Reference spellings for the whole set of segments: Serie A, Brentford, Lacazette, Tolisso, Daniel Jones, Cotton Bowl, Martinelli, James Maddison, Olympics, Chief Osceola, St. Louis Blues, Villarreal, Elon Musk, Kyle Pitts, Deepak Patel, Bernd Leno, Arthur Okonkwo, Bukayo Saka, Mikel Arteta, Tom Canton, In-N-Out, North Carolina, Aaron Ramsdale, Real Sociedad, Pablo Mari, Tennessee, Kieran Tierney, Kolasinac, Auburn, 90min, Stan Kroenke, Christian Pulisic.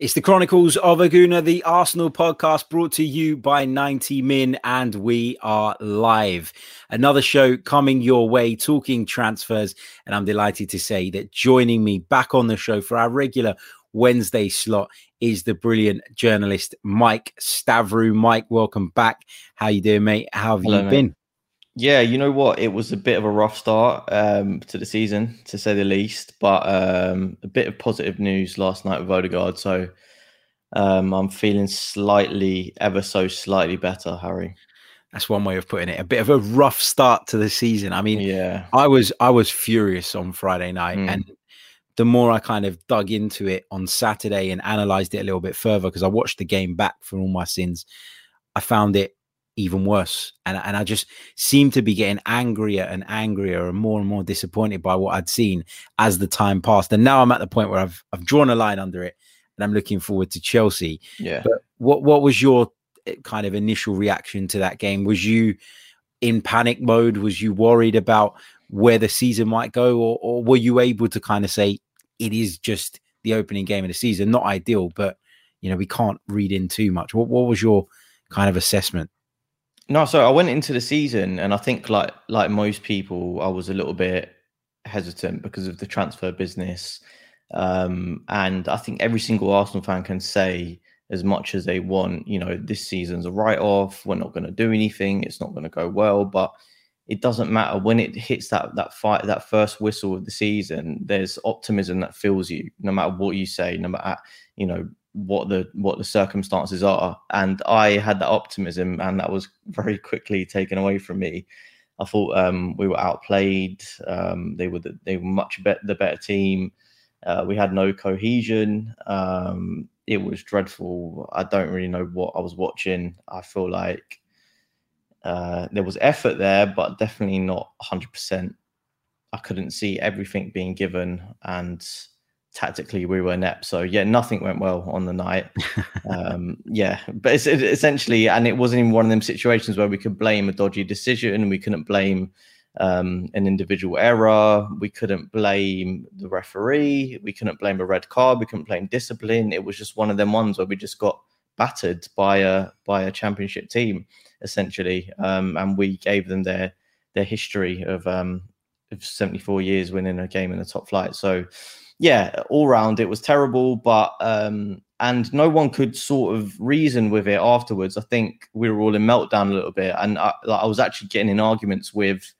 It's the Chronicles of a Gooner, the Arsenal podcast, brought to you by 90min, and we are live. Another show coming your way, talking transfers, and I'm delighted to say that joining me back on the show for our regular Wednesday slot is the brilliant journalist Mike Stavrou. Mike, welcome back. How you doing, mate? How have you been? Yeah, you know what? It was a bit of a rough start to the season, to say the least, but a bit of positive news last night with Ødegaard. So I'm feeling ever so slightly better, Harry. That's one way of putting it. A bit of a rough start to the season. I mean, yeah. I was furious on Friday night. And the more I kind of dug into it on Saturday and analysed it a little bit further, because I watched the game back for all my sins, I found it even worse. And I just seemed to be getting angrier and angrier and more disappointed by what I'd seen as the time passed. And now I'm at the point where I've drawn a line under it and I'm looking forward to Chelsea. Yeah. But what was your kind of initial reaction to that game? Was you in panic mode? Was you worried about where the season might go? Or were you able to kind of say, it is just the opening game of the season, not ideal, but you know, we can't read in too much. What was your kind of assessment? No, so I went into the season and I think like most people, I was a little bit hesitant because of the transfer business. And I think every single Arsenal fan can say as much as they want, you know, this season's a write-off. We're not going to do anything. It's not going to go well, but it doesn't matter. When it hits that first whistle of the season, there's optimism that fills you no matter what you say, no matter, you know, what the circumstances are. And I had that optimism, and that was very quickly taken away from me. I thought we were outplayed. They were the better team. We had no cohesion. It was dreadful. I don't really know what I was watching. I feel like there was effort there, but definitely not 100%. I couldn't see everything being given, and tactically we were inept. So yeah, nothing went well on the night. But it's essentially, and it wasn't even one of them situations where we could blame a dodgy decision. We couldn't blame an individual error. We couldn't blame the referee. We couldn't blame a red card. We couldn't blame discipline. It was just one of them ones where we just got battered by a championship team, essentially. And we gave them their history of 74 years winning a game in the top flight. So yeah, all round it was terrible, but and no one could sort of reason with it afterwards. I think we were all in meltdown a little bit, and I was actually getting in arguments with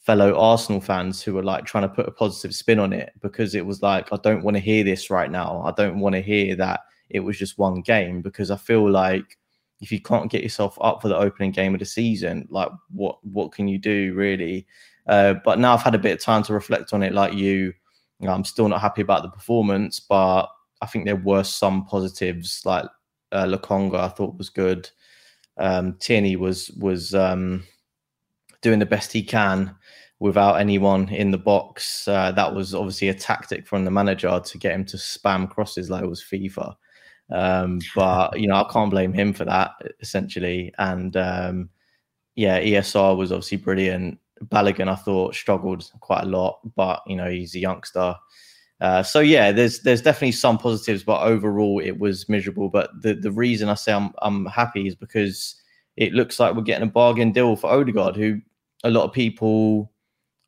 fellow Arsenal fans who were like trying to put a positive spin on it, because it was like, I don't want to hear this right now. I don't want to hear that it was just one game, because I feel like if you can't get yourself up for the opening game of the season, like what can you do really? But now I've had a bit of time to reflect on it, like you. You know, I'm still not happy about the performance, but I think there were some positives, like Lokonga I thought was good. Tierney was doing the best he can without anyone in the box. That was obviously a tactic from the manager to get him to spam crosses like it was FIFA. But, you know, I can't blame him for that, essentially. And, ESR was obviously brilliant. Balogun, I thought, struggled quite a lot, but you know, he's a youngster. So yeah, there's definitely some positives, but overall it was miserable. But the reason I say I'm happy is because it looks like we're getting a bargain deal for Ødegaard, who a lot of people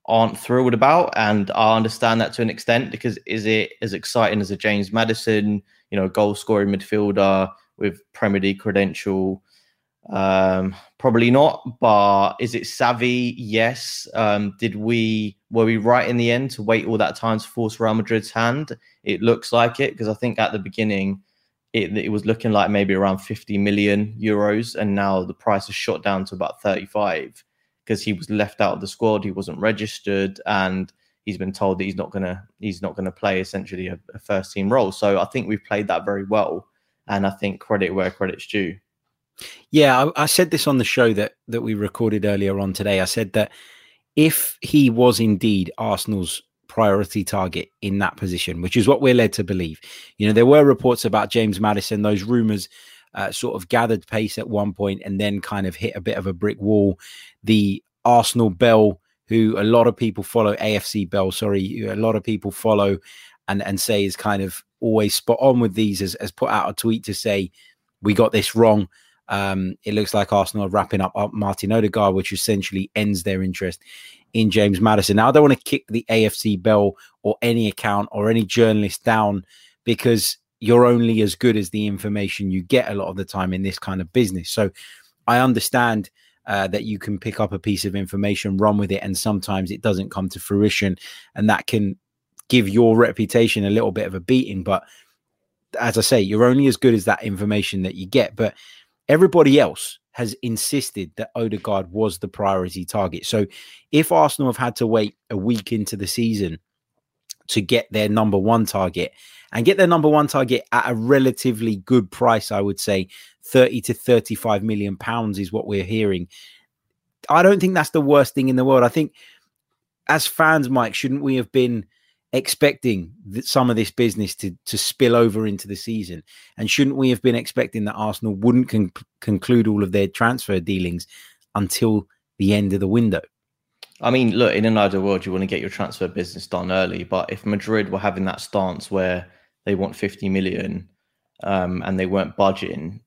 aren't thrilled about, and I understand that to an extent, because is it as exciting as a James Maddison, you know, goal scoring midfielder with Premier League credential? Probably not. But is it savvy? Yes. Were we right in the end to wait all that time to force Real Madrid's hand? It looks like it, because I think at the beginning it was looking like maybe around 50 million euros, and now the price has shot down to about 35, because he was left out of the squad. He wasn't registered, and he's been told that he's not gonna play essentially a first team role. So I think we've played that very well, and I think credit where credit's due. Yeah, I said this on the show that we recorded earlier on today. I said that if he was indeed Arsenal's priority target in that position, which is what we're led to believe, you know, there were reports about James Maddison, those rumours sort of gathered pace at one point and then kind of hit a bit of a brick wall. The Arsenal Bell, who a lot of people follow, AFC Bell, sorry, a lot of people follow and say is kind of always spot on with these, has put out a tweet to say, we got this wrong. It looks like Arsenal are wrapping up Martin Ødegaard, which essentially ends their interest in James Maddison. Now, I don't want to kick the AFC Bell or any account or any journalist down, because you're only as good as the information you get a lot of the time in this kind of business. So I understand that you can pick up a piece of information, run with it, and sometimes it doesn't come to fruition, and that can give your reputation a little bit of a beating. But as I say, you're only as good as that information that you get. But everybody else has insisted that Ødegaard was the priority target. So if Arsenal have had to wait a week into the season to get their number one target, and get their number one target at a relatively good price, I would say 30 to 35 million pounds is what we're hearing, I don't think that's the worst thing in the world. I think as fans, Mike, shouldn't we have been expecting that some of this business to spill over into the season? And shouldn't we have been expecting that Arsenal wouldn't conclude all of their transfer dealings until the end of the window? I mean, look, in an ideal world, you want to get your transfer business done early. But if Madrid were having that stance where they want 50 million and they weren't budging,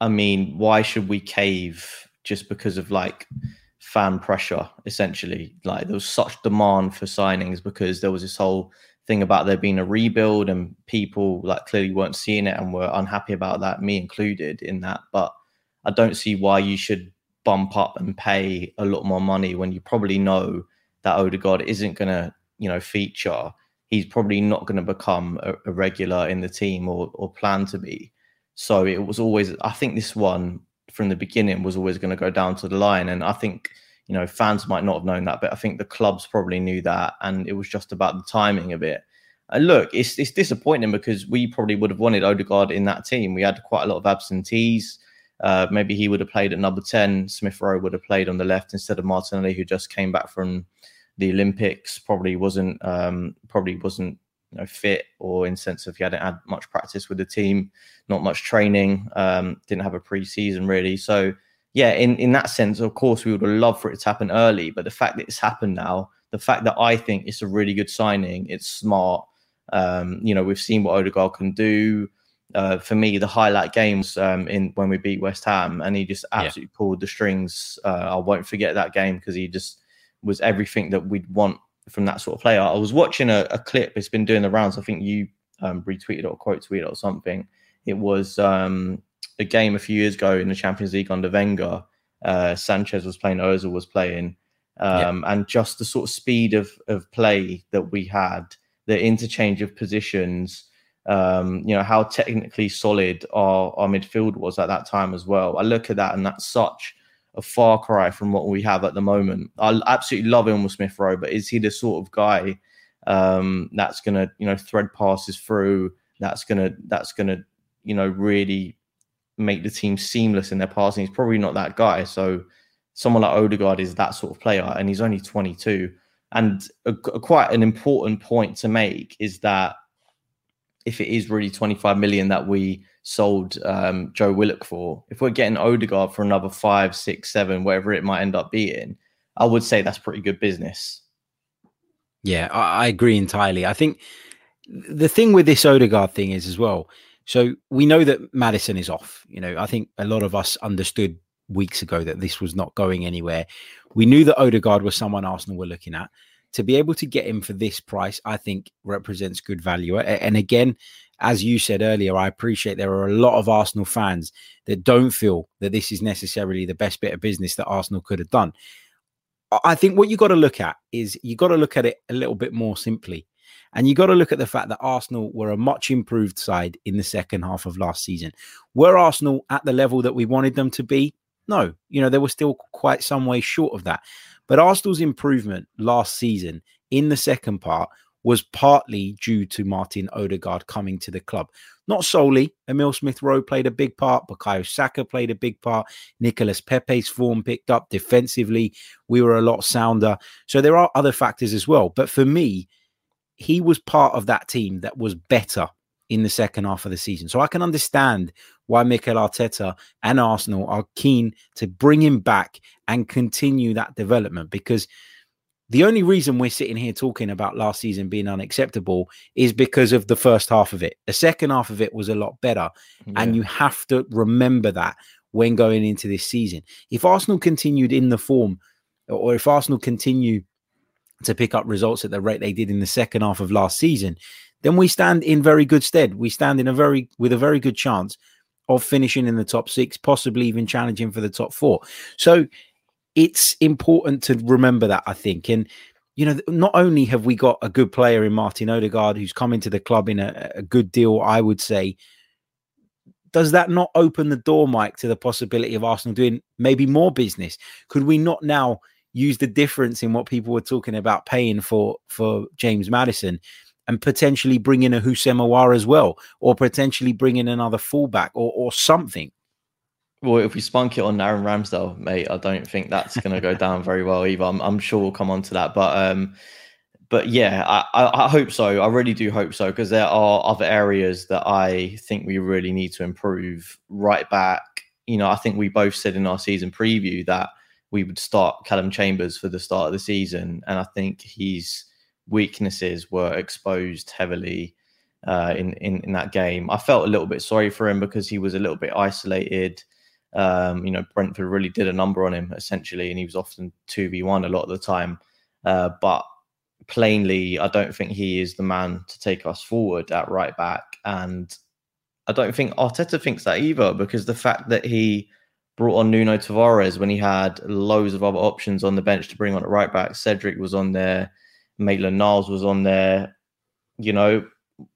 I mean, why should we cave just because of like fan pressure, essentially? Like, there was such demand for signings because there was this whole thing about there being a rebuild and people like clearly weren't seeing it and were unhappy about that, me included in that. But I don't see why you should bump up and pay a lot more money when you probably know that Ødegaard isn't going to, you know, feature. He's probably not going to become a regular in the team or plan to be. So it was always, I think this one from the beginning was always going to go down to the line. And I think, you know, fans might not have known that, but I think the clubs probably knew that. And it was just about the timing of it. And look, it's disappointing because we probably would have wanted Ødegaard in that team. We had quite a lot of absentees. Maybe he would have played at number 10. Smith-Rowe would have played on the left instead of Martinelli, who just came back from the Olympics. Probably wasn't you know, fit, or in sense of he hadn't had much practice with the team, not much training, didn't have a pre-season really. So yeah, in that sense, of course, we would have loved for it to happen early. But the fact that it's happened now, the fact that I think it's a really good signing, it's smart. You know, we've seen what Ødegaard can do. For me, the highlight games in when we beat West Ham, and he just absolutely pulled the strings. I won't forget that game because he just was everything that we'd want from that sort of player. I was watching a clip. It's been doing the rounds. I think you retweeted or quote tweeted or something. It was a game a few years ago in the Champions League under Wenger. Sanchez was playing, Ozil was playing, and just the sort of speed of play that we had, the interchange of positions. You know, how technically solid our midfield was at that time as well. I look at that and that's such a far cry from what we have at the moment. I absolutely love Emile Smith-Rowe, but is he the sort of guy that's going to, you know, thread passes through, that's going to, you know, really make the team seamless in their passing? He's probably not that guy. So someone like Ødegaard is that sort of player, and he's only 22. And quite an important point to make is that if it is really 25 million that we sold Joe Willock for, if we're getting Ødegaard for another 5, 6, 7, whatever it might end up being, I would say that's pretty good business. Yeah, I agree entirely. I think the thing with this Ødegaard thing is as well, so we know that Maddison is off. You know, I think a lot of us understood weeks ago that this was not going anywhere. We knew that Ødegaard was someone Arsenal were looking at. To be able to get him for this price, I think represents good value. And again, as you said earlier, I appreciate there are a lot of Arsenal fans that don't feel that this is necessarily the best bit of business that Arsenal could have done. I think what you got to look at is you got to look at it a little bit more simply. And you got to look at the fact that Arsenal were a much improved side in the second half of last season. Were Arsenal at the level that we wanted them to be? No, you know, they were still quite some way short of that. But Arsenal's improvement last season in the second part was partly due to Martin Ødegaard coming to the club. Not solely. Emile Smith-Rowe played a big part. Bukayo Saka played a big part. Nicolas Pepe's form picked up defensively. We were a lot sounder. So there are other factors as well. But for me, he was part of that team that was better in the second half of the season. So I can understand why Mikel Arteta and Arsenal are keen to bring him back and continue that development, because the only reason we're sitting here talking about last season being unacceptable is because of the first half of it. The second half of it was a lot better. Yeah. And you have to remember that when going into this season. If Arsenal continued in the form, or if Arsenal continue to pick up results at the rate they did in the second half of last season, then we stand in very good stead. We stand in with a very good chance of finishing in the top six, possibly even challenging for the top four. So it's important to remember that, I think. And, you know, not only have we got a good player in Martin Ødegaard who's come into the club in a good deal, I would say, does that not open the door, Mike, to the possibility of Arsenal doing maybe more business? Could we not now use the difference in what people were talking about paying for James Maddison and potentially bring in a Houssem Aouar as well, or potentially bring in another fullback or something? Well, if we spunk it on Aaron Ramsdale, mate, I don't think that's going to go down very well either. I'm sure we'll come on to that. But yeah, I hope so. I really do hope so, because there are other areas that I think we really need to improve. Right back, you know, I think we both said in our season preview that we would start Callum Chambers for the start of the season, and I think he's... weaknesses were exposed heavily in that game. I felt a little bit sorry for him because he was a little bit isolated. You know, Brentford really did a number on him essentially, and he was often 2v1 a lot of the time. But plainly, I don't think he is the man to take us forward at right back. And I don't think Arteta thinks that either, because the fact that he brought on Nuno Tavares when he had loads of other options on the bench to bring on at right back. Cedric was on there. Maitland-Niles was on there. You know,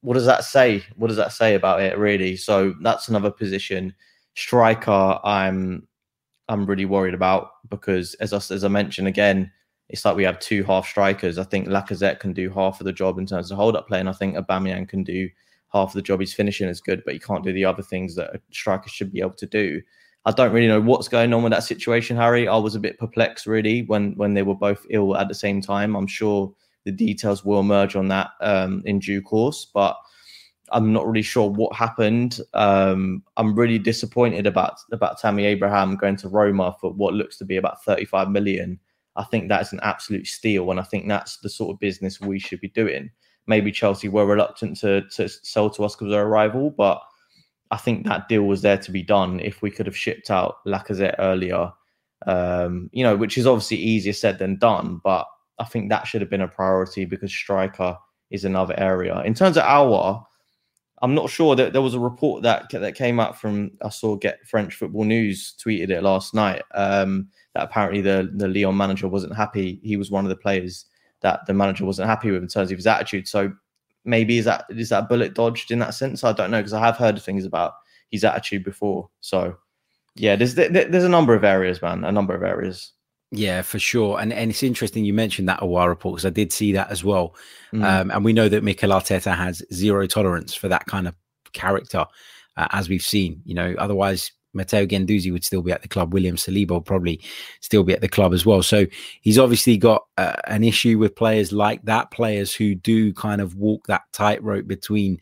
what does that say? What does that say about it, really? So that's another position. Striker, I'm really worried about, because as I mentioned again, it's like we have two half strikers. I think Lacazette can do half of the job in terms of hold-up play, and I think Aubameyang can do half of the job. His finishing is good, but he can't do the other things that a striker should be able to do. I don't really know what's going on with that situation, Harry. I was a bit perplexed, really, when they were both ill at the same time. I'm sure the details will emerge on that in due course, but I'm not really sure what happened. I'm really disappointed about Tammy Abraham going to Roma for what looks to be about 35 million. I think that's an absolute steal, and I think that's the sort of business we should be doing. Maybe Chelsea were reluctant to sell to us because they're a rival, but I think that deal was there to be done. If we could have shipped out Lacazette earlier, you know, which is obviously easier said than done, but I think that should have been a priority, because striker is another area. In terms of Aouar, I'm not sure that there was a report that came out from, I saw Get French Football News tweeted it last night, that apparently the Lyon manager wasn't happy. He was one of the players that the manager wasn't happy with in terms of his attitude. So maybe is that bullet dodged in that sense? I don't know, because I have heard things about his attitude before. So yeah, there's a number of areas, man, a number of areas. Yeah, for sure. And it's interesting you mentioned that Aouar report, because I did see that as well. And we know that Mikel Arteta has zero tolerance for that kind of character, as we've seen. You know, otherwise Matteo Guendouzi would still be at the club. William Saliba will probably still be at the club as well. So he's obviously got an issue with players like that, players who do kind of walk that tightrope between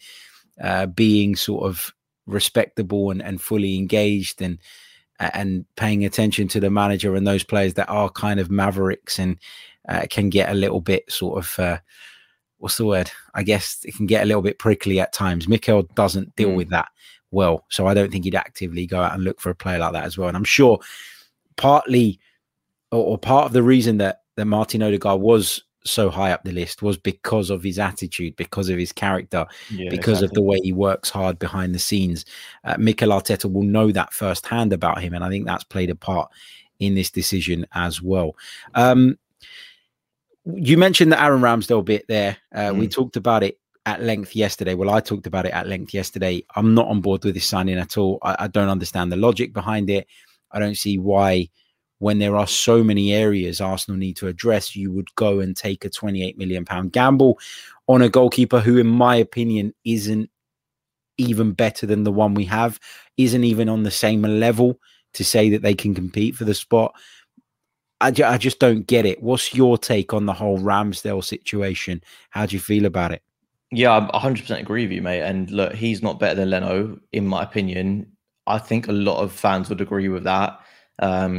being sort of respectable and fully engaged and paying attention to the manager, and those players that are kind of mavericks and can get a little bit sort of... what's the word? I guess it can get a little bit prickly at times. Mikel doesn't deal with that well, so I don't think he'd actively go out and look for a player like that as well. And I'm sure partly or part of the reason that Martin Ødegaard was so high up the list was because of his attitude, because of his character, because of the way he works hard behind the scenes. Mikel Arteta will know that firsthand about him, and I think that's played a part in this decision as well. You mentioned the Aaron Ramsdale bit there. We talked about it at length yesterday. Well, I talked about it at length yesterday. I'm not on board with this signing at all. I don't understand the logic behind it. I don't see why when there are so many areas Arsenal need to address, you would go and take a £28 million gamble on a goalkeeper who, in my opinion, isn't even better than the one we have, isn't even on the same level to say that they can compete for the spot. I just don't get it. What's your take on the whole Ramsdale situation? How do you feel about it? Yeah, I 100% agree with you, mate. And look, he's not better than Leno, in my opinion. I think a lot of fans would agree with that.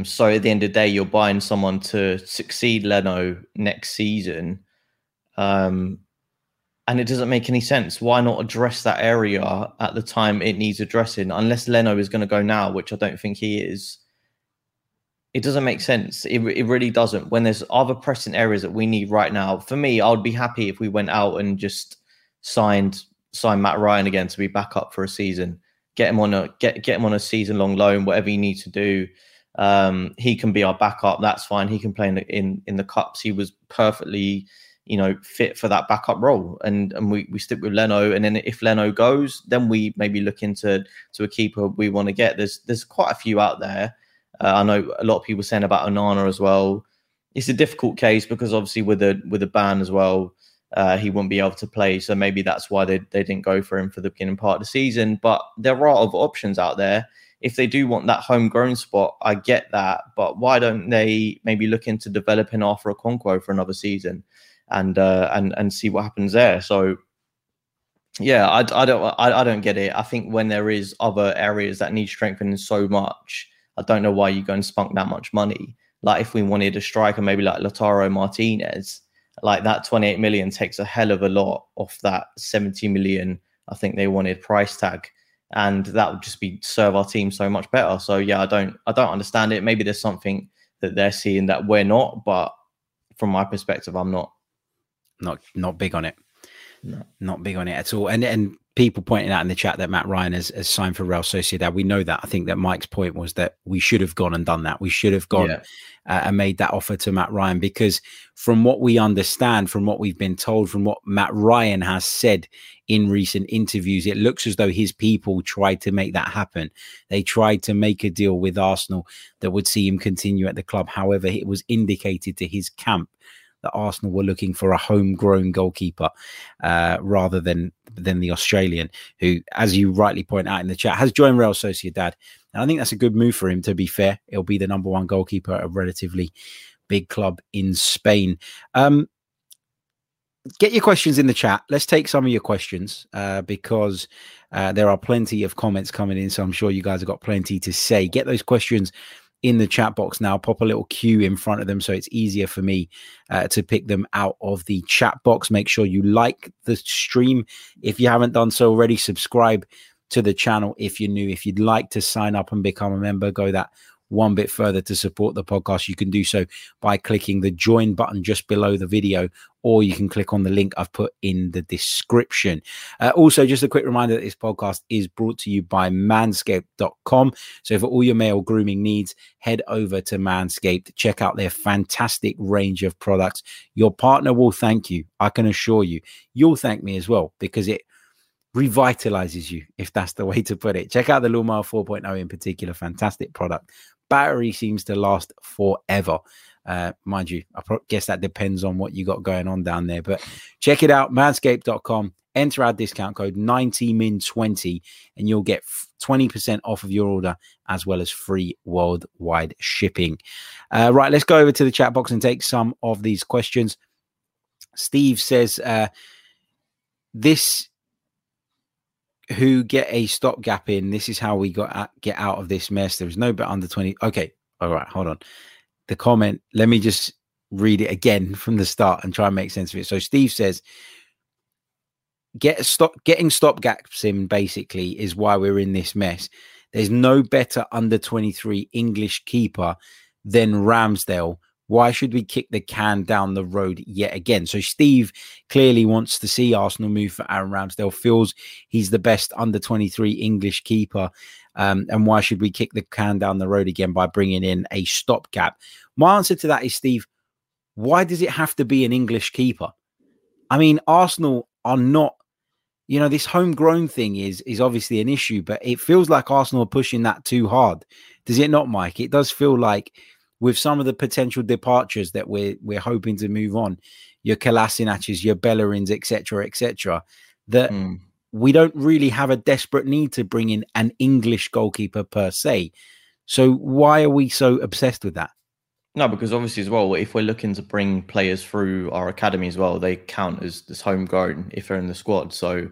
So at the end of the day, you're buying someone to succeed Leno next season. And it doesn't make any sense. Why not address that area at the time it needs addressing? Unless Leno is going to go now, which I don't think he is. It doesn't make sense. It really doesn't. When there's other pressing areas that we need right now, for me, I would be happy if we went out and just signed Matt Ryan again to be back up for a season. Get him on a season-long loan, whatever you need to do. He can be our backup. That's fine. He can play in the cups. He was perfectly, fit for that backup role. And we stick with Leno. And then if Leno goes, then we maybe look into a keeper we want to get. There's quite a few out there. I know a lot of people saying about Onana as well. It's a difficult case because obviously with a ban as well, he wouldn't be able to play. So maybe that's why they didn't go for him for the beginning part of the season. But there are other options out there. If they do want that homegrown spot, I get that. But why don't they maybe look into developing Arthur Okonkwo for another season and see what happens there? So yeah, I don't get it. I think when there is other areas that need strengthening so much, I don't know why you go and spunk that much money. Like if we wanted a striker, maybe like Lautaro Martinez, like that 28 million takes a hell of a lot off that 70 million. I think they wanted price tag, and that would just be serve our team so much better. So yeah, I don't understand it. Maybe there's something that they're seeing that we're not, but from my perspective, I'm not big on it. No. Not big on it at all. And people pointing out in the chat that Matt Ryan has signed for Real Sociedad. We know that. I think that Mike's point was that we should have gone and done that. We should have gone and made that offer to Matt Ryan, because from what we understand, from what we've been told, from what Matt Ryan has said in recent interviews, it looks as though his people tried to make that happen. They tried to make a deal with Arsenal that would see him continue at the club. However, it was indicated to his camp that Arsenal were looking for a homegrown goalkeeper rather than the Australian, who, as you rightly point out in the chat, has joined Real Sociedad. And I think that's a good move for him, to be fair. He'll be the number one goalkeeper at a relatively big club in Spain. Get your questions in the chat. Let's take some of your questions because there are plenty of comments coming in. So I'm sure you guys have got plenty to say. Get those questions in the chat box now. Pop a little Q in front of them so it's easier for me to pick them out of the chat box. Make sure you like the stream if you haven't done so already. Subscribe to the channel if you're new. If you'd like to sign up and become a member, go that one bit further to support the podcast. You can do so by clicking the join button just below the video, or you can click on the link I've put in the description. Also, just a quick reminder that this podcast is brought to you by manscaped.com. So for all your male grooming needs, head over to Manscaped. Check out their fantastic range of products. Your partner will thank you. I can assure you, you'll thank me as well, because it revitalizes you, if that's the way to put it. Check out the Lawnmower 4.0 in particular. Fantastic product. Battery seems to last forever. Mind you, I guess that depends on what you got going on down there, but check it out, manscaped.com. Enter our discount code 90min20 and you'll get 20% off of your order, as well as free worldwide shipping. Right, let's go over to the chat box and take some of these questions. Steve says, who get a stopgap in. This is how we get out of this mess. There is no bet under 20. Okay. All right. Hold on. The comment, let me just read it again from the start and try and make sense of it. So Steve says, getting stopgaps in basically is why we're in this mess. There's no better under 23 English keeper than Ramsdale. Why should we kick the can down the road yet again? So Steve clearly wants to see Arsenal move for Aaron Ramsdale, feels he's the best under 23 English keeper. And why should we kick the can down the road again by bringing in a stopgap? My answer to that is, Steve, why does it have to be an English keeper? I mean, Arsenal are not, this homegrown thing is obviously an issue, but it feels like Arsenal are pushing that too hard. Does it not, Mike? It does feel like with some of the potential departures that we're hoping to move on, your Kolasinacs, your Bellerins, etc., that we don't really have a desperate need to bring in an English goalkeeper per se. So why are we so obsessed with that? No, because obviously as well, if we're looking to bring players through our academy as well, they count as homegrown if they're in the squad. So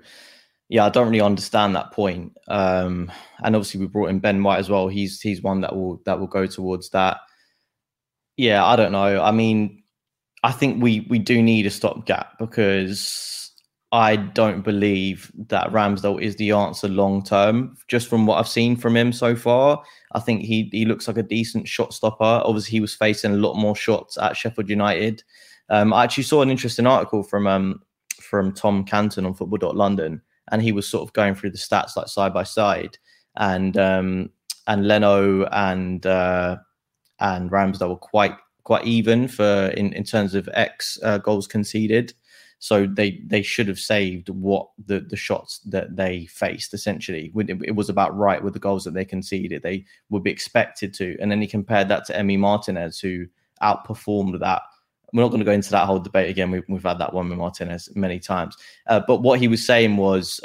yeah, I don't really understand that point. And obviously we brought in Ben White as well. He's one that will go towards that. Yeah, I don't know. I mean, I think we do need a stopgap, because I don't believe that Ramsdale is the answer long term, just from what I've seen from him so far. I think he looks like a decent shot stopper. Obviously, he was facing a lot more shots at Sheffield United. I actually saw an interesting article from Tom Canton on football.london, and he was sort of going through the stats like side by side, and Leno and Ramsdale were quite even for in terms of goals conceded. So they should have saved what the shots that they faced, essentially. It was about right with the goals that they conceded. They would be expected to. And then he compared that to Emile Martinez, who outperformed that. We're not going to go into that whole debate again. We've had that one with Martinez many times. But what he was saying was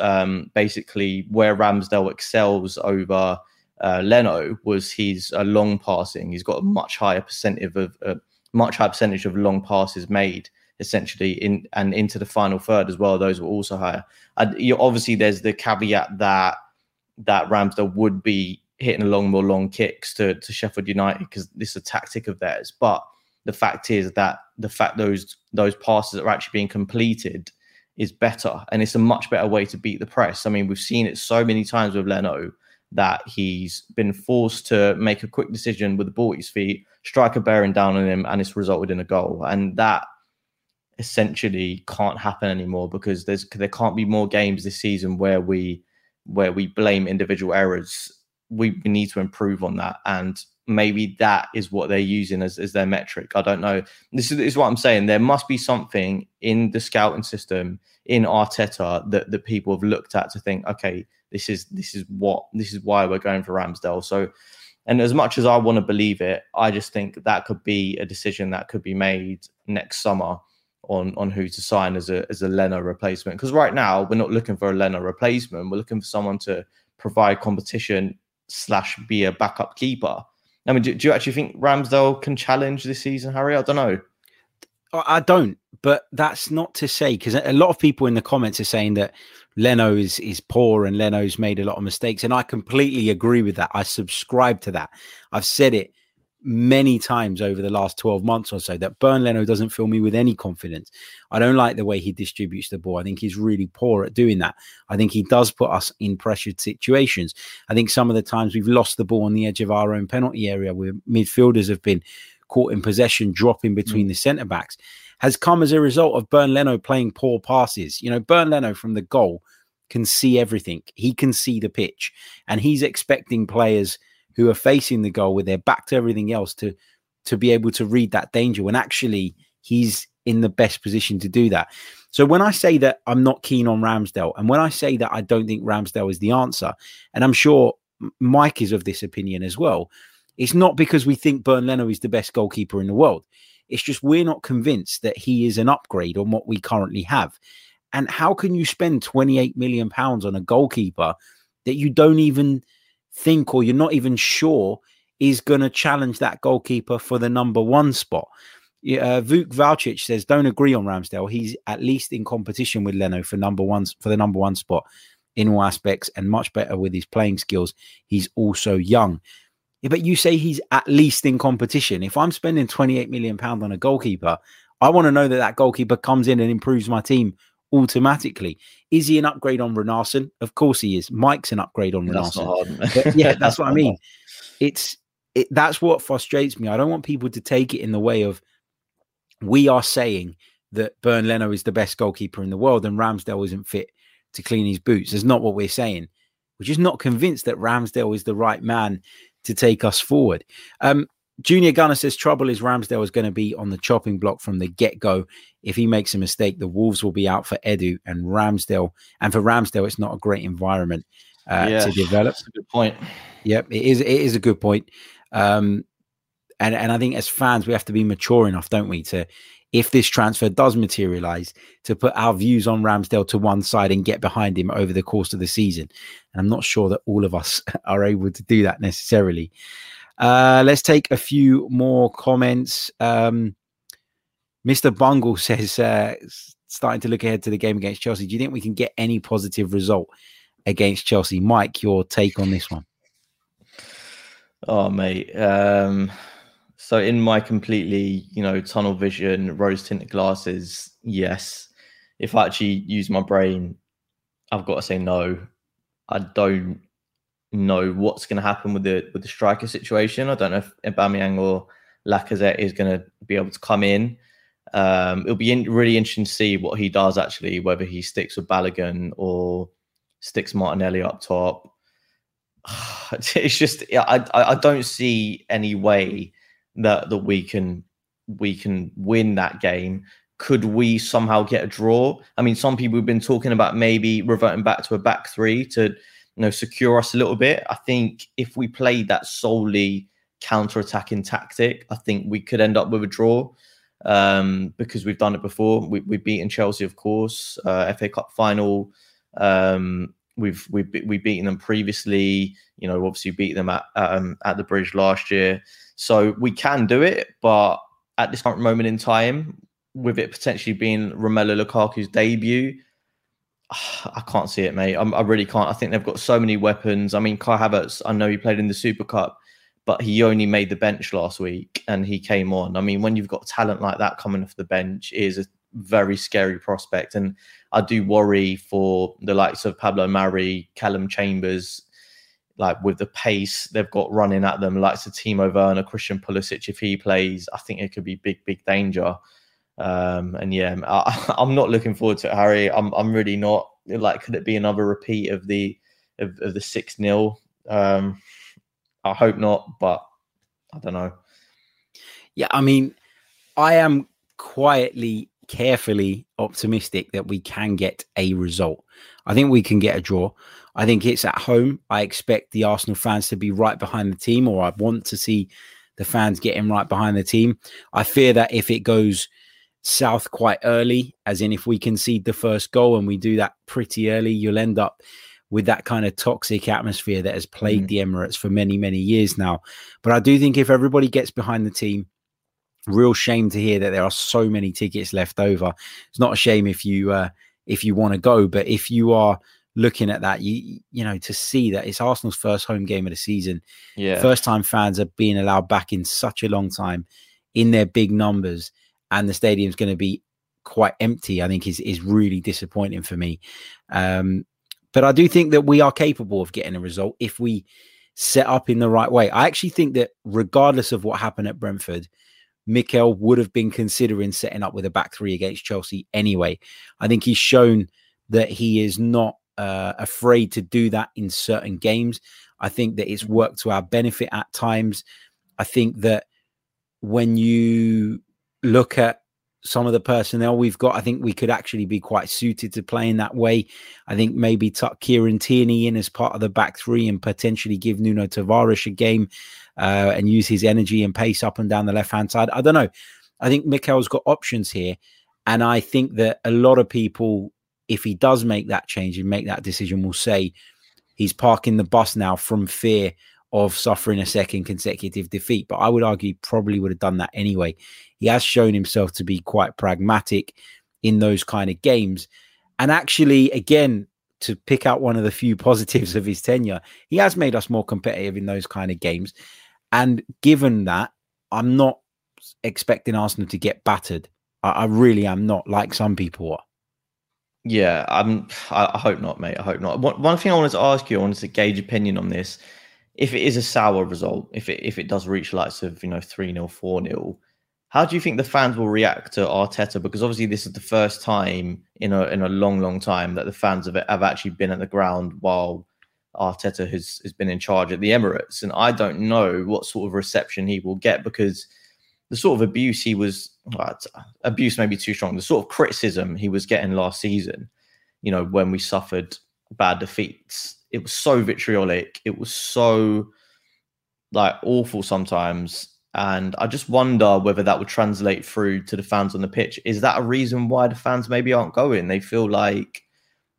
basically where Ramsdale excels over Leno was his long passing. He's got a much higher percentage of long passes made, essentially, in and into the final third as well. Those were also higher. Obviously, there's the caveat that Ramsdale would be hitting more long kicks to Sheffield United, because this is a tactic of theirs. But the fact is that those passes that are actually being completed is better, and it's a much better way to beat the press. I mean, we've seen it so many times with Leno that he's been forced to make a quick decision with the ball at his feet, striker bearing down on him, and it's resulted in a goal. And that essentially can't happen anymore, because there can't be more games this season where we blame individual errors. We need to improve on that, and maybe that is what they're using as their metric. I don't know. This is what I'm saying. There must be something in the scouting system in Arteta that people have looked at to think, okay, this is why we're going for Ramsdale. So, and as much as I want to believe it, I just think that could be a decision that could be made next summer on who to sign as a Leno replacement. Because right now we're not looking for a Leno replacement. We're looking for someone to provide competition / be a backup keeper. I mean, do you actually think Ramsdale can challenge this season, Harry? I don't know. I don't, but that's not to say, because a lot of people in the comments are saying that Leno is poor and Leno's made a lot of mistakes. And I completely agree with that. I subscribe to that. I've said it many times over the last 12 months or so that Bernd Leno doesn't fill me with any confidence. I don't like the way he distributes the ball. I think he's really poor at doing that. I think he does put us in pressured situations. I think some of the times we've lost the ball on the edge of our own penalty area, where midfielders have been caught in possession, dropping between the centre backs, has come as a result of Bernd Leno playing poor passes. You know, Bernd Leno from the goal can see everything. He can see the pitch, and he's expecting players who are facing the goal with their back to everything else to be able to read that danger, when actually he's in the best position to do that. So when I say that I'm not keen on Ramsdale, and when I say that I don't think Ramsdale is the answer, and I'm sure Mike is of this opinion as well, it's not because we think Bernd Leno is the best goalkeeper in the world. It's just we're not convinced that he is an upgrade on what we currently have. And how can you spend £28 million on a goalkeeper that you don't even think, or you're not even sure is going to challenge that goalkeeper for the number one spot? Vuk Valcic says, don't agree on Ramsdale. He's at least in competition with Leno for the number one spot in all aspects, and much better with his playing skills. He's also young. Yeah, but you say he's at least in competition. If I'm spending £28 million on a goalkeeper, I want to know that goalkeeper comes in and improves my team automatically. Is he an upgrade on Runarsson? Of course he is. Mike's an upgrade on Runarsson. But yeah, that's what I mean. That's what frustrates me. I don't want people to take it in the way of we are saying that Bernd Leno is the best goalkeeper in the world and Ramsdale isn't fit to clean his boots. That's not what we're saying. We're just not convinced that Ramsdale is the right man to take us forward. Junior Gunner says, trouble is Ramsdale is going to be on the chopping block from the get-go. If he makes a mistake, the Wolves will be out for Edu and Ramsdale. And for Ramsdale, it's not a great environment to develop. That's a good point. Yep, it is a good point. And I think as fans, we have to be mature enough, don't we, to, if this transfer does materialise, to put our views on Ramsdale to one side and get behind him over the course of the season. And I'm not sure that all of us are able to do that necessarily. Let's take a few more comments. Mr. Bungle says, starting to look ahead to the game against Chelsea, do you think we can get any positive result against Chelsea? Mike, your take on this one? Oh, mate. So in my completely, tunnel vision, rose-tinted glasses, yes. If I actually use my brain, I've got to say no. I don't know what's going to happen with the striker situation. I don't know if Aubameyang or Lacazette is going to be able to come in. It'll be really interesting to see what he does, actually, whether he sticks with Balogun or sticks Martinelli up top. It's just, I don't see any way that we can win that game. Could we somehow get a draw? I mean, some people have been talking about maybe reverting back to a back three to secure us a little bit. I think if we played that solely counter-attacking tactic, I think we could end up with a draw because we've done it before. We've beaten Chelsea, of course, FA Cup final. We've beaten them previously. Obviously beat them at the Bridge last year. So we can do it, but at this current moment in time, with it potentially being Romelu Lukaku's debut, I can't see it, mate. I really can't. I think they've got so many weapons. I mean, Kai Havertz, I know he played in the Super Cup, but he only made the bench last week and he came on. I mean, when you've got talent like that coming off the bench, it is a very scary prospect. And I do worry for the likes of Pablo Mari, Callum Chambers, like with the pace they've got running at them, like Timo Werner, Christian Pulisic, if he plays, I think it could be big, big danger. And yeah, I'm not looking forward to it, Harry. I'm really not. Like, could it be another repeat of the 6-0? I hope not, but I don't know. Yeah, I mean, I am quietly, carefully optimistic that we can get a result. I think we can get a draw. I think it's at home. I expect the Arsenal fans to be right behind the team, or I want to see the fans getting right behind the team. I fear that if it goes south quite early, as in if we concede the first goal and we do that pretty early, you'll end up with that kind of toxic atmosphere that has plagued the Emirates for many, many years now. But I do think if everybody gets behind the team, real shame to hear that there are so many tickets left over. It's not a shame if you want to go, but if you are looking at that, you know, to see that it's Arsenal's first home game of the season. Yeah. First time fans are being allowed back in such a long time in their big numbers, and the stadium's going to be quite empty, I think is really disappointing for me. But I do think that we are capable of getting a result if we set up in the right way. I actually think that regardless of what happened at Brentford, Mikel would have been considering setting up with a back three against Chelsea anyway. I think he's shown that he is not afraid to do that in certain games. I think that it's worked to our benefit at times. I think that when you look at some of the personnel we've got, I think we could actually be quite suited to playing that way. I think maybe tuck Kieran Tierney in as part of the back three and potentially give Nuno Tavares a game and use his energy and pace up and down the left-hand side. I don't know. I think Mikel's got options here. And I think that a lot of people, if he does make that change and make that decision, will say he's parking the bus now from fear of suffering a second consecutive defeat. But I would argue he probably would have done that anyway. He has shown himself to be quite pragmatic in those kind of games. And actually, again, to pick out one of the few positives of his tenure, he has made us more competitive in those kind of games. And given that, I'm not expecting Arsenal to get battered. I really am not, like some people are. Yeah, I hope not, mate. I hope not. One thing I wanted to ask you, I wanted to gauge opinion on this. If it is a sour result, if it does reach likes of 3-0, 4-0, how do you think the fans will react to Arteta? Because obviously this is the first time in a long, long time that the fans have actually been at the ground while Arteta has been in charge at the Emirates. And I don't know what sort of reception he will get, because the sort of abuse abuse may be too strong, the sort of criticism he was getting last season, when we suffered bad defeats. It was so vitriolic. It was so awful sometimes. And I just wonder whether that would translate through to the fans on the pitch. Is that a reason why the fans maybe aren't going? They feel like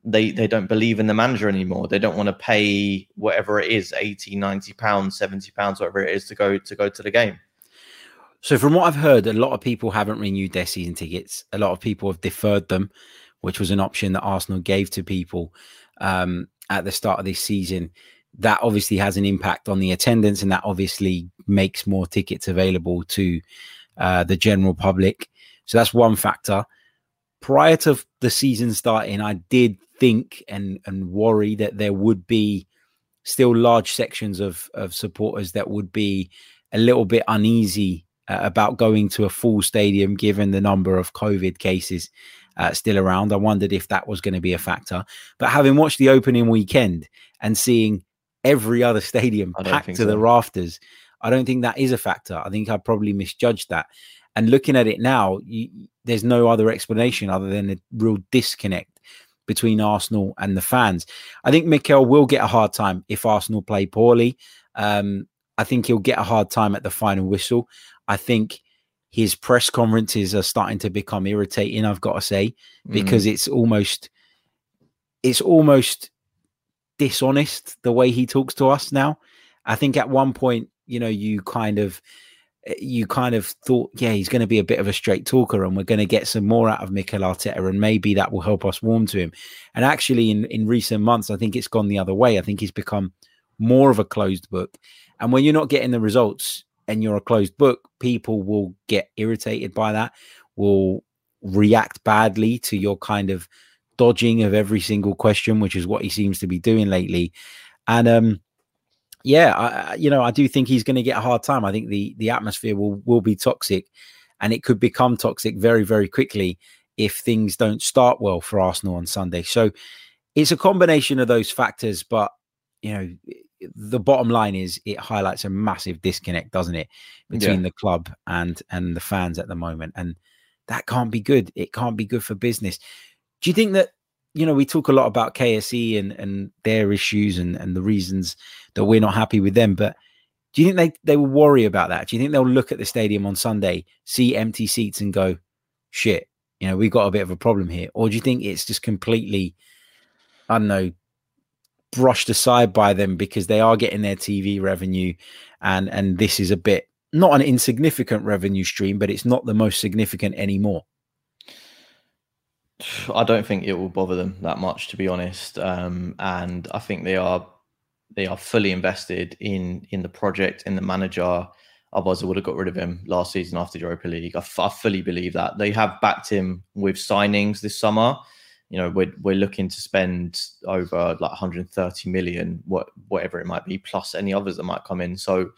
they don't believe in the manager anymore. They don't want to pay whatever it is, £80, £90, £70, whatever it is, to go to the game. So from what I've heard, a lot of people haven't renewed their season tickets. A lot of people have deferred them, which was an option that Arsenal gave to people at the start of this season. That obviously has an impact on the attendance, and that obviously makes more tickets available to the general public. So that's one factor. Prior to the season starting, I did think and worry that there would be still large sections of supporters that would be a little bit uneasy about going to a full stadium, given the number of COVID cases still around. I wondered if that was going to be a factor. But having watched the opening weekend and seeing every other stadium packed to the rafters, I don't think that is a factor. I think I probably misjudged that. And looking at it now, there's no other explanation other than a real disconnect between Arsenal and the fans. I think Mikel will get a hard time if Arsenal play poorly. I think he'll get a hard time at the final whistle. I think his press conferences are starting to become irritating, I've got to say, because it's almost dishonest the way he talks to us now. I think at one point, you know, you kind of thought, yeah, he's going to be a bit of a straight talker and we're going to get some more out of Mikel Arteta and maybe that will help us warm to him. And actually in recent months, I think it's gone the other way. I think he's become more of a closed book. And when you're not getting the results and you're a closed book, people will get irritated by that, will react badly to your kind of dodging of every single question, which is what he seems to be doing lately. And, I do think he's going to get a hard time. I think the atmosphere will be toxic, and it could become toxic very, very quickly if things don't start well for Arsenal on Sunday. So it's a combination of those factors. But, you know, the bottom line is it highlights a massive disconnect, doesn't it, between the club and the fans at the moment. And that can't be good. It can't be good for business. Do you think that, you know, we talk a lot about KSE and their issues and the reasons that we're not happy with them, but do you think they will worry about that? Do you think they'll look at the stadium on Sunday, see empty seats and go, shit, you know, we've got a bit of a problem here? Or do you think it's just completely, I don't know, brushed aside by them because they are getting their TV revenue and this is a bit, not an insignificant revenue stream, but it's not the most significant anymore? I don't think it will bother them that much, to be honest. And I think they are fully invested in the project, in the manager. Otherwise, I would have got rid of him last season after the Europa League. I fully believe that. They have backed him with signings this summer. You know, we're looking to spend over like 130 million, whatever it might be, plus any others that might come in. So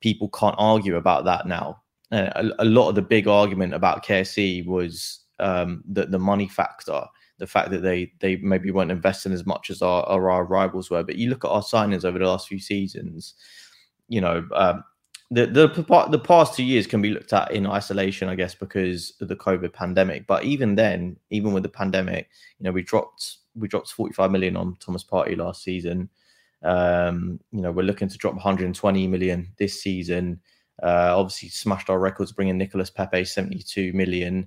people can't argue about that now. A lot of the big argument about KSE was the money factor, the fact that they maybe weren't investing as much as our rivals were. But you look at our signings over the last few seasons, you know, the past 2 years can be looked at in isolation, I guess, because of the COVID pandemic. But even then, even with the pandemic, you know, we dropped 45 million on Thomas Partey last season. You know, we're looking to drop 120 million this season. Obviously smashed our records, bringing Nicolas Pepe 72 million.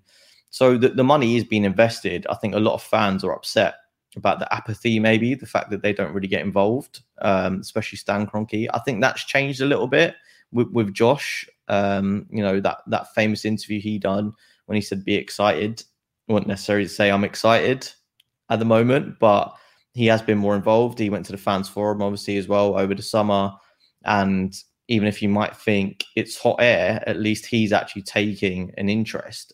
So the money is being invested. I think a lot of fans are upset about the apathy, maybe, the fact that they don't really get involved, especially Stan Kroenke. I think that's changed a little bit with Josh. You know, that famous interview he done when he said, be excited. I wouldn't necessarily say I'm excited at the moment, but he has been more involved. He went to the fans forum, obviously, as well over the summer. And even if you might think it's hot air, at least he's actually taking an interest.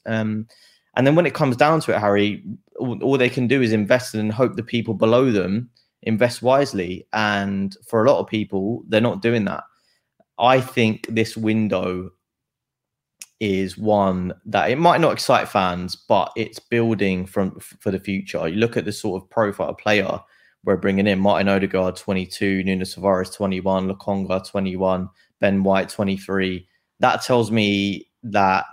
And then when it comes down to it, Harry, all they can do is invest and hope the people below them invest wisely. And for a lot of people, they're not doing that. I think this window is one that it might not excite fans, but it's building for the future. You look at the sort of profile of player we're bringing in: Martin Ødegaard, 22, Nuno Tavares, 21, Lokonga, 21, Ben White, 23. That tells me that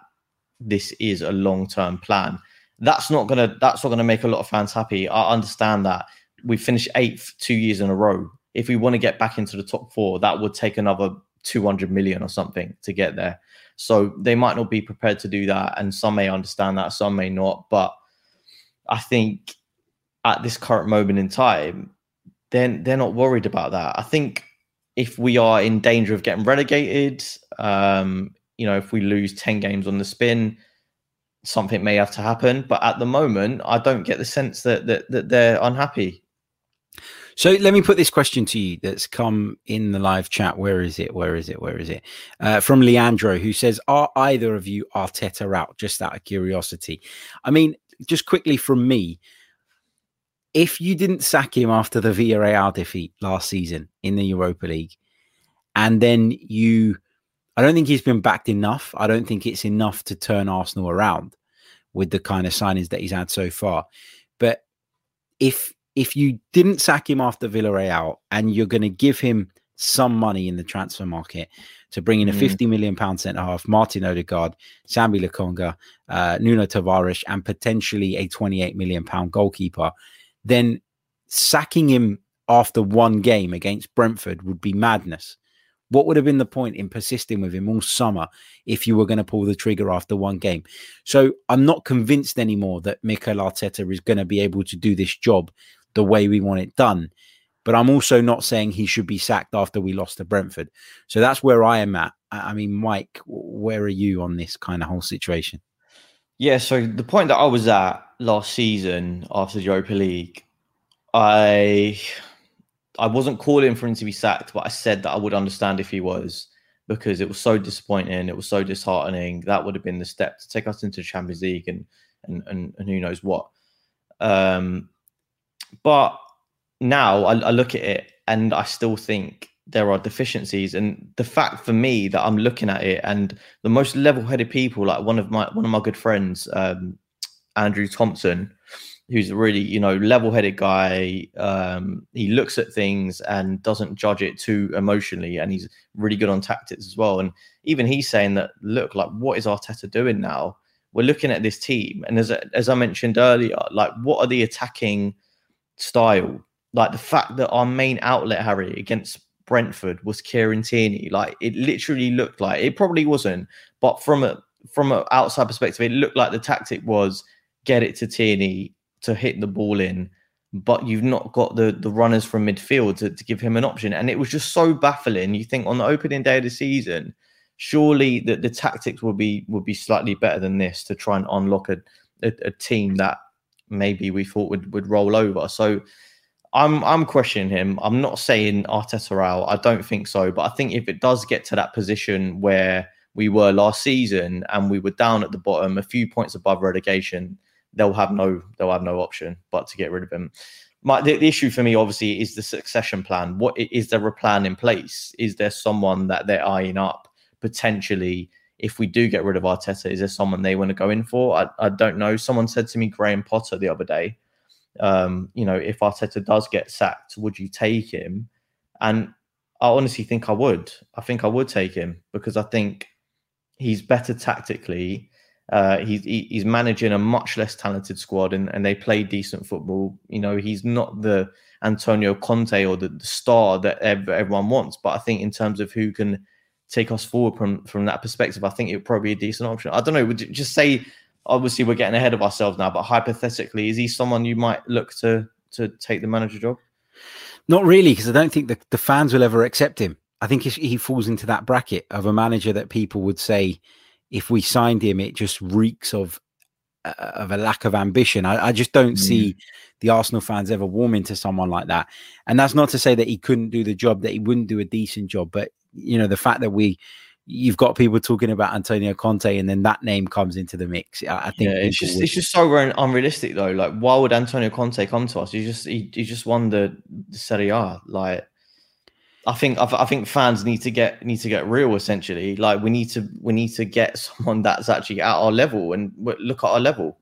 this is a long-term plan. That's not gonna make a lot of fans happy. I understand that. We finished 8th 2 years in a row. If we want to get back into the top 4, that would take another 200 million or something to get there. So they might not be prepared to do that. And some may understand that, some may not. But I think at this current moment in time, they're not worried about that. I think if we are in danger of getting relegated, you know, if we lose 10 games on the spin, something may have to happen. But at the moment, I don't get the sense that they're unhappy. So let me put this question to you that's come in the live chat. Where is it? From Leandro, who says, are either of you Arteta out? Just out of curiosity. I mean, just quickly from me, if you didn't sack him after the Villarreal defeat last season in the Europa League, and then I don't think he's been backed enough. I don't think it's enough to turn Arsenal around with the kind of signings that he's had so far. But if you didn't sack him after Villarreal and you're going to give him some money in the transfer market to bring in a £50 million centre-half, Martin Ødegaard, Sambi Lokonga, Nuno Tavares, and potentially a £28 million goalkeeper, then sacking him after one game against Brentford would be madness. What would have been the point in persisting with him all summer if you were going to pull the trigger after one game? So I'm not convinced anymore that Mikel Arteta is going to be able to do this job the way we want it done. But I'm also not saying he should be sacked after we lost to Brentford. So that's where I am at. I mean, Mike, where are you on this kind of whole situation? Yeah, so the point that I was at last season after the Europa League, I wasn't calling for him to be sacked, but I said that I would understand if he was, because it was so disappointing. It was so disheartening. That would have been the step to take us into the Champions League and who knows what. But now I look at it and I still think there are deficiencies. And the fact for me that I'm looking at it, and the most level-headed people, like one of my good friends, Andrew Thompson, who's a really, you know, level-headed guy. He looks at things and doesn't judge it too emotionally, and he's really good on tactics as well. And even he's saying that, look, like, what is Arteta doing now? We're looking at this team, and as I mentioned earlier, like, what are the attacking style? Like, the fact that our main outlet, Harry, against Brentford was Kieran Tierney. Like, it literally looked like, it probably wasn't, but from an outside perspective, it looked like the tactic was get it to Tierney, to hit the ball in, but you've not got the runners from midfield to give him an option. And it was just so baffling. You think on the opening day of the season, surely the tactics would be slightly better than this to try and unlock a team that maybe we thought would roll over. So I'm questioning him. I'm not saying Arteta out. I don't think so. But I think if it does get to that position where we were last season and we were down at the bottom, a few points above relegation, they'll have no option but to get rid of him. The issue for me, obviously, is the succession plan. What is there a plan in place? Is there someone that they're eyeing up potentially? If we do get rid of Arteta, is there someone they want to go in for? I don't know. Someone said to me, Graham Potter, the other day, you know, if Arteta does get sacked, would you take him? And I honestly think I would. I think I would take him because I think he's better tactically. He's managing a much less talented squad and they play decent football. You know, he's not the Antonio Conte or the star that everyone wants. But I think in terms of who can take us forward from that perspective, I think it would probably be a decent option. I don't know. Would you just say, obviously, we're getting ahead of ourselves now, but hypothetically, is he someone you might look to take the manager job? Not really, because I don't think the fans will ever accept him. I think he falls into that bracket of a manager that people would say, if we signed him, it just reeks of a lack of ambition. I just don't see the Arsenal fans ever warming to someone like that. And that's not to say that he couldn't do the job, that he wouldn't do a decent job. But, you know, the fact that you've got people talking about Antonio Conte and then that name comes into the mix. I think it's just so unrealistic, though. Like, why would Antonio Conte come to us? He just won the Serie A. Like, I think fans need to get real. Essentially, like we need to get someone that's actually at our level and look at our level.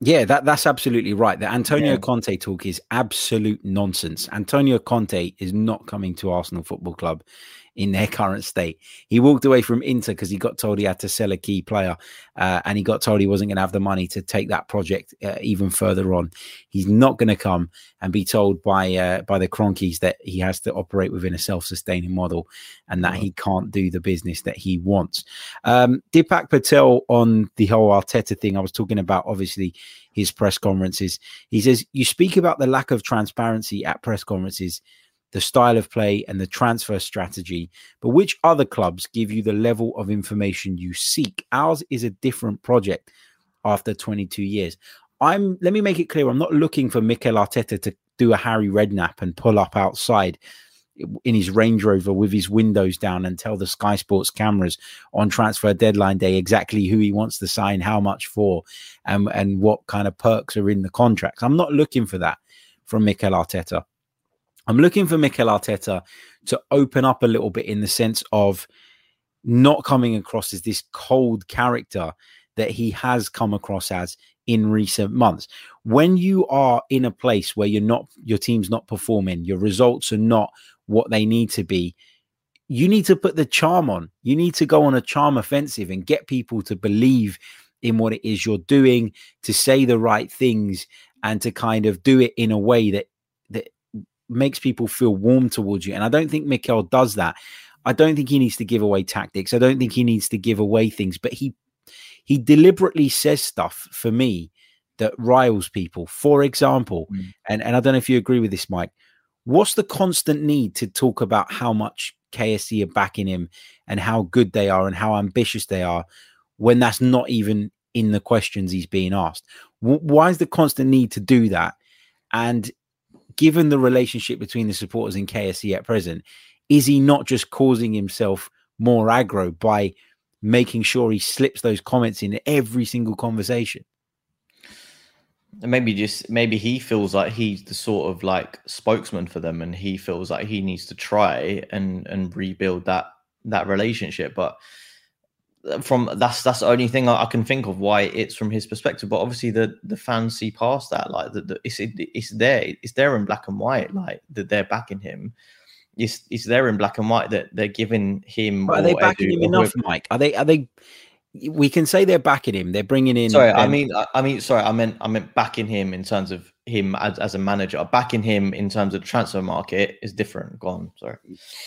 Yeah, that's absolutely right. The Antonio Conte talk is absolute nonsense. Antonio Conte is not coming to Arsenal Football Club in their current state. He walked away from Inter because he got told he had to sell a key player, and he got told he wasn't going to have the money to take that project even further on. He's not going to come and be told by the Cronkies that he has to operate within a self-sustaining model and that he can't do the business that he wants. Deepak Patel, on the whole Arteta thing I was talking about, obviously, his press conferences. He says, you speak about the lack of transparency at press conferences, the style of play and the transfer strategy, but which other clubs give you the level of information you seek? Ours is a different project after 22 years. Let me make it clear, I'm not looking for Mikel Arteta to do a Harry Redknapp and pull up outside in his Range Rover with his windows down and tell the Sky Sports cameras on transfer deadline day exactly who he wants to sign, how much for, and what kind of perks are in the contracts. I'm not looking for that from Mikel Arteta. I'm looking for Mikel Arteta to open up a little bit in the sense of not coming across as this cold character that he has come across as in recent months. When you are in a place where your team's not performing, your results are not what they need to be, you need to put the charm on. You need to go on a charm offensive and get people to believe in what it is you're doing, to say the right things, and to kind of do it in a way that makes people feel warm towards you. And I don't think Mikel does that. I don't think he needs to give away tactics. I don't think he needs to give away things, but he deliberately says stuff, for me, that riles people. For example, and I don't know if you agree with this, Mike, what's the constant need to talk about how much KSC are backing him and how good they are and how ambitious they are when that's not even in the questions he's being asked? Why is the constant need to do that? And given the relationship between the supporters and KSC at present, is he not just causing himself more aggro by making sure he slips those comments in every single conversation? And maybe he feels like he's the sort of like spokesman for them, and he feels like he needs to try and rebuild that relationship. But that's the only thing I can think of why it's from his perspective. But obviously the fans see past that, like it's there in black and white, like that they're backing him. It's there in black and white that they're giving him. But are they backing him enough, Mike? Are they? We can say they're backing him. They're bringing in. Sorry, I meant backing him in terms of him as a manager. Backing him in terms of transfer market is different. Gone. Sorry.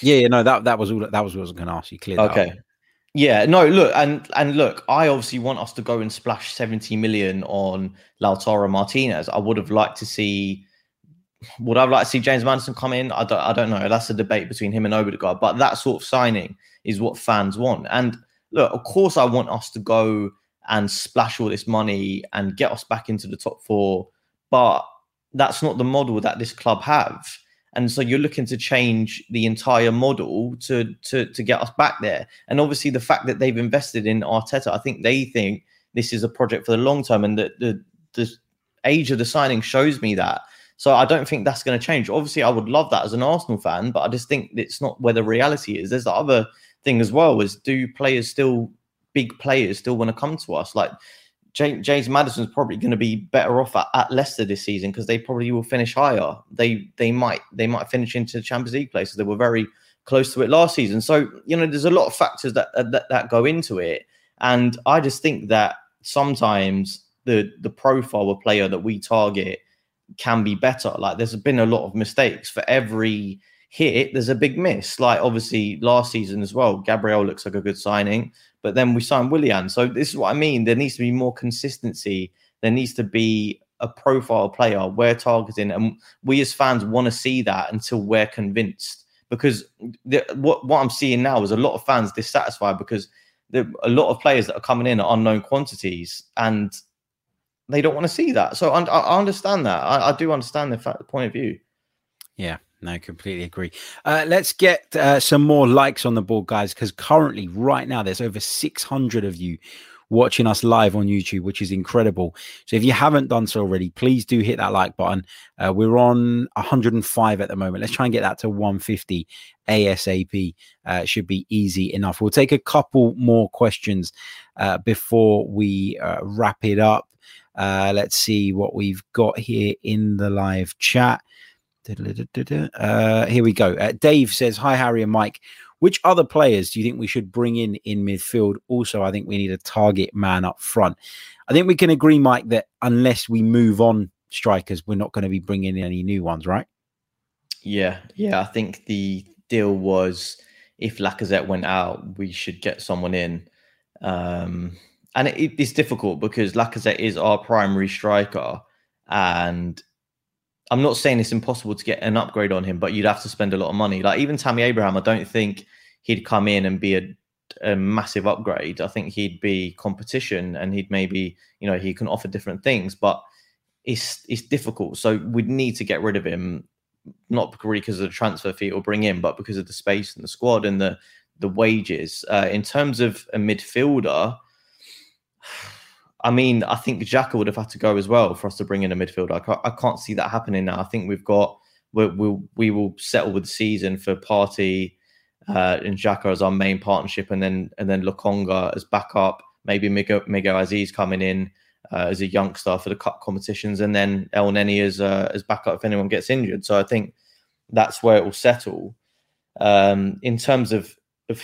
Yeah, no, that was all. That was what I was going to ask you. Clear. Okay. That yeah. No. Look, and look. I obviously want us to go and splash 70 million on Lautaro Martinez. I would have liked to see. Would I like to see James Maddison come in? I don't know. That's a debate between him and Ødegaard. But that sort of signing is what fans want. And look, of course, I want us to go and splash all this money and get us back into the top four, but that's not the model that this club have. And so you're looking to change the entire model to get us back there. And obviously, the fact that they've invested in Arteta, I think they think this is a project for the long term, and the age of the signing shows me that. So I don't think that's going to change. Obviously, I would love that as an Arsenal fan, but I just think it's not where the reality is. There's the other thing as well, is do big players still want to come to us? Like James Maddison's probably going to be better off at Leicester this season, because they probably will finish higher. They might finish into the Champions League places. They were very close to it last season. So, you know, there's a lot of factors that go into it. And I just think that sometimes the profile of player that we target can be better. Like, there's been a lot of mistakes. For every hit, there's a big miss. Like, obviously, last season as well, Gabriel looks like a good signing, but then we signed Willian. So this is what I mean. There needs to be more consistency. There needs to be a profile player we're targeting, and we as fans want to see that until we're convinced. Because what I'm seeing now is a lot of fans dissatisfied because there a lot of players that are coming in are unknown quantities, and they don't want to see that. So I understand that. I do understand the point of view. Yeah. No, completely agree. Let's get some more likes on the board, guys, because currently, right now, there's over 600 of you watching us live on YouTube, which is incredible. So if you haven't done so already, please do hit that like button. We're on 105 at the moment. Let's try and get that to 150 ASAP. Should be easy enough. We'll take a couple more questions before we wrap it up. Let's see what we've got here in the live chat. Here we go. Dave says, hi, Harry and Mike. Which other players do you think we should bring in midfield? Also, I think we need a target man up front. I think we can agree, Mike, that unless we move on strikers, we're not going to be bringing in any new ones, right? Yeah. I think the deal was if Lacazette went out, we should get someone in. And it's difficult because Lacazette is our primary striker. And I'm not saying it's impossible to get an upgrade on him, but you'd have to spend a lot of money. Like even Tammy Abraham, I don't think he'd come in and be a massive upgrade. I think he'd be competition and he'd maybe, he can offer different things, but it's difficult. So we'd need to get rid of him, not really because of the transfer fee or bring in, but because of the space and the squad and the wages. In terms of a midfielder, I mean, I think Xhaka would have had to go as well for us to bring in a midfielder. I can't see that happening now. I think we will settle with the season for Partey and Xhaka as our main partnership, and then Lokonga as backup. Maybe Miguel Aziz coming in as a youngster for the cup competitions, and then El Neni as backup if anyone gets injured. So I think that's where it will settle. In terms of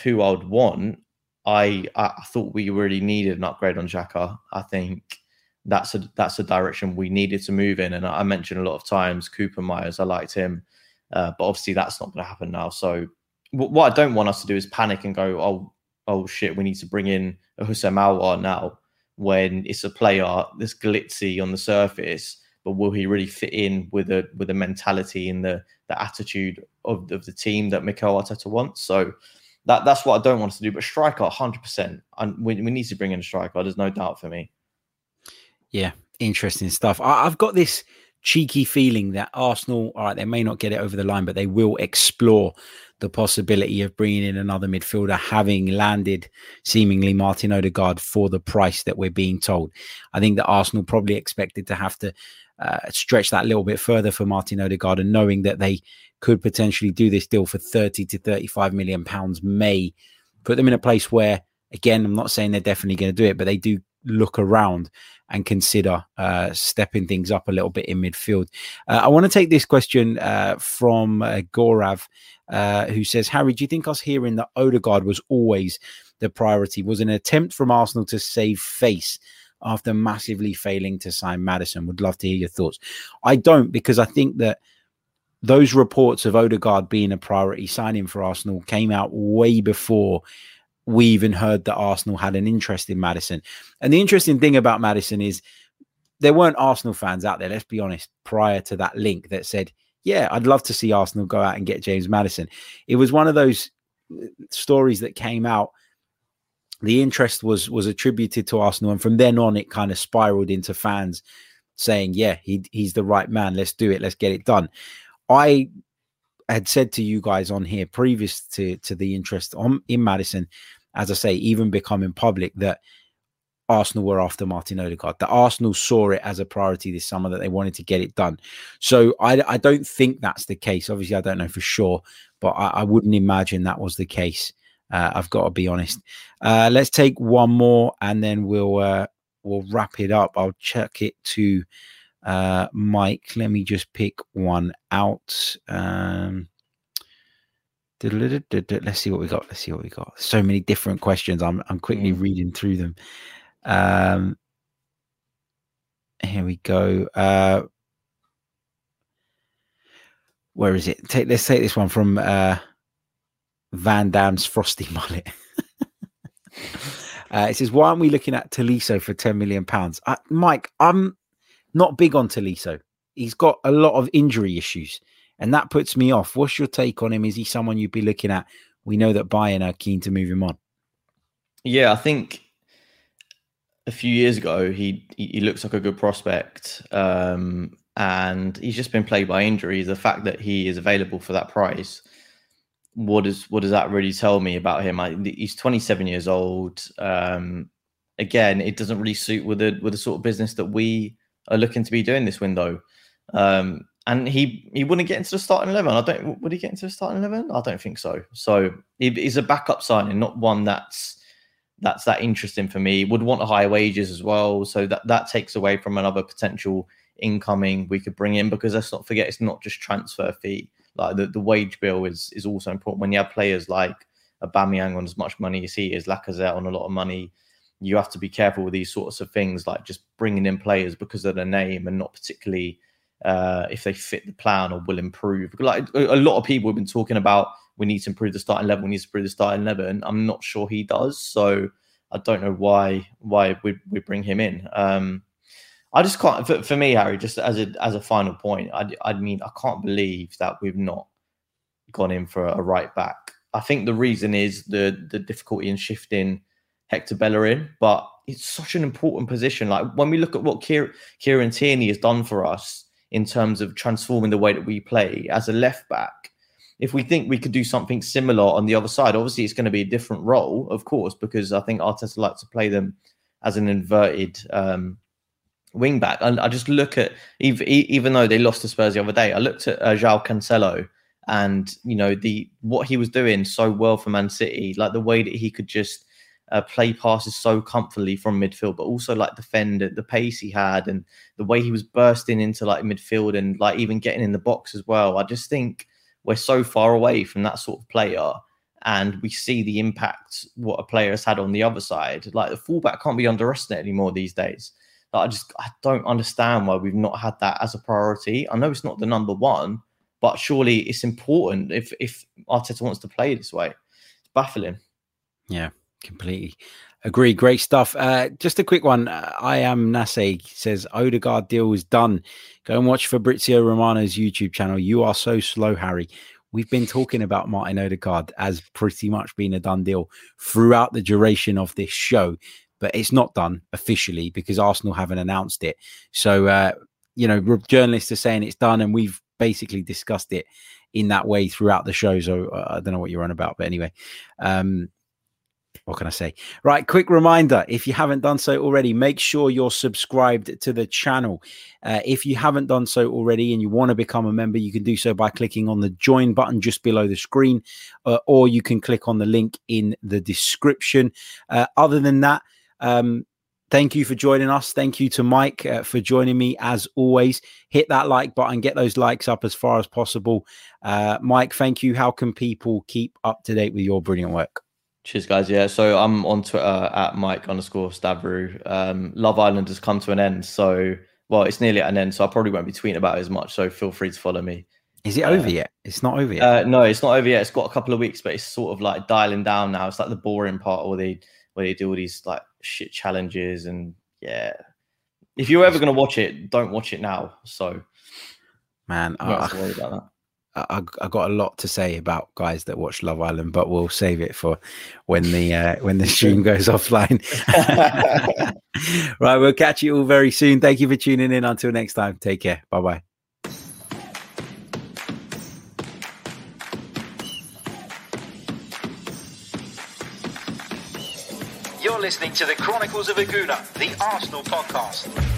who I would want, I thought we really needed an upgrade on Xhaka. I think that's a direction we needed to move in. And I mentioned a lot of times Cooper Myers, I liked him. But obviously that's not going to happen now. So what I don't want us to do is panic and go, oh shit, we need to bring in a Houssem Aouar now when it's a player that's glitzy on the surface. But will he really fit in with a mentality and the attitude of the team that Mikel Arteta wants? So That's what I don't want us to do. But striker, 100%. And we need to bring in a striker. There's no doubt for me. Yeah, interesting stuff. I've got this cheeky feeling that Arsenal, all right, they may not get it over the line, but they will explore the possibility of bringing in another midfielder, having landed seemingly Martin Ødegaard for the price that we're being told. I think that Arsenal probably expected to have to stretch that little bit further for Martin Ødegaard, and knowing that they could potentially do this deal for 30 to 35 million pounds may put them in a place where, again, I'm not saying they're definitely going to do it, but they do look around and consider stepping things up a little bit in midfield. I want to take this question from Gorav, who says, Harry, do you think us hearing that Ødegaard was always the priority was an attempt from Arsenal to save face after massively failing to sign Maddison? Would love to hear your thoughts. I don't, because I think that those reports of Ødegaard being a priority signing for Arsenal came out way before we even heard that Arsenal had an interest in Maddison. And the interesting thing about Maddison is there weren't Arsenal fans out there, let's be honest, prior to that link that said, yeah, I'd love to see Arsenal go out and get James Maddison. It was one of those stories that came out. The interest was attributed to Arsenal, and from then on, it kind of spiraled into fans saying, yeah, he's the right man. Let's do it. Let's get it done. I had said to you guys on here previous to the interest in Maddison, as I say, even becoming public, that Arsenal were after Martin Ødegaard, that Arsenal saw it as a priority this summer, that they wanted to get it done. So I don't think that's the case. Obviously, I don't know for sure, but I wouldn't imagine that was the case. I've got to be honest. Let's take one more and then we'll wrap it up. I'll check it to Mike. Let me just pick one out. Let's see what we got. So many different questions. I'm quickly reading through them. Here we go. Where is it? Let's take this one from... Van Damme's frosty mullet. It says, why aren't we looking at Tolisso for 10 million pounds? Mike, I'm not big on Tolisso. He's got a lot of injury issues and that puts me off. What's your take on him? Is he someone you'd be looking at? We know that Bayern are keen to move him on. Yeah, I think a few years ago, he looks like a good prospect. And he's just been plagued by injuries. The fact that he is available for that price, what does that really tell me about him? He's 27 years old. Again, it doesn't really suit with the sort of business that we are looking to be doing this window. And he wouldn't get into the starting 11. Would he get into the starting 11? I don't think so. So he's a backup signing, not one that's that interesting for me. Would want higher wages as well. So that takes away from another potential incoming we could bring in, because let's not forget, it's not just transfer fee. Like the wage bill is also important when you have players like Aubameyang on as much money as he is, Lacazette on a lot of money. You have to be careful with these sorts of things, like just bringing in players because of their name and not particularly if they fit the plan or will improve. Like a lot of people have been talking about, we need to improve the starting 11. I'm not sure he does, so I don't know why we bring him in. I just can't. For me, Harry, just as a final point, I mean, I can't believe that we've not gone in for a right back. I think the reason is the difficulty in shifting Hector Bellerin in, but it's such an important position. Like when we look at what Kieran Tierney has done for us in terms of transforming the way that we play as a left back, if we think we could do something similar on the other side, obviously it's going to be a different role, of course, because I think Arteta likes to play them as an inverted wing back. And I just look at, even though they lost to Spurs the other day, I looked at João Cancelo and, you know, what he was doing so well for Man City, like the way that he could just play passes so comfortably from midfield, but also like defend at the pace he had and the way he was bursting into like midfield and like even getting in the box as well. I just think we're so far away from that sort of player, and we see the impact what a player has had on the other side. Like the fullback can't be underestimated anymore these days. Like I don't understand why we've not had that as a priority. I know it's not the number one, but surely it's important if Arteta wants to play this way. It's baffling. Yeah. Completely agree. Great stuff. Just a quick one. I am Nase says Ødegaard deal is done. Go and watch Fabrizio Romano's YouTube channel. You are so slow, Harry. We've been talking about Martin Ødegaard as pretty much being a done deal throughout the duration of this show, but it's not done officially because Arsenal haven't announced it. So, you know, journalists are saying it's done, and we've basically discussed it in that way throughout the show. So I don't know what you're on about, but anyway, what can I say? Right, quick reminder, if you haven't done so already, make sure you're subscribed to the channel. If you haven't done so already and you want to become a member, you can do so by clicking on the join button just below the screen, or you can click on the link in the description. Other than that, thank you for joining us. Thank you to Mike for joining me as always. Hit that like button, get those likes up as far as possible. Mike, thank you. How can people keep up to date with your brilliant work? Cheers, guys. Yeah, so I'm on Twitter at Mike_Stavrou. Love Island has come to an end. So, well, it's nearly at an end, so I probably won't be tweeting about it as much. So feel free to follow me. Is it over yet? It's not over yet. No, it's not over yet. It's got a couple of weeks, but it's sort of like dialing down now. It's like the boring part where they do all these like shit challenges. And yeah, if you're ever going to watch it, don't watch it now. So, man, I'm not worried about that. I got a lot to say about guys that watch Love Island, but we'll save it for when the stream goes offline. Right, we'll catch you all very soon. Thank you for tuning in. Until next time, take care. Bye-bye. You're listening to the Chronicles of a Gooner, the Arsenal podcast.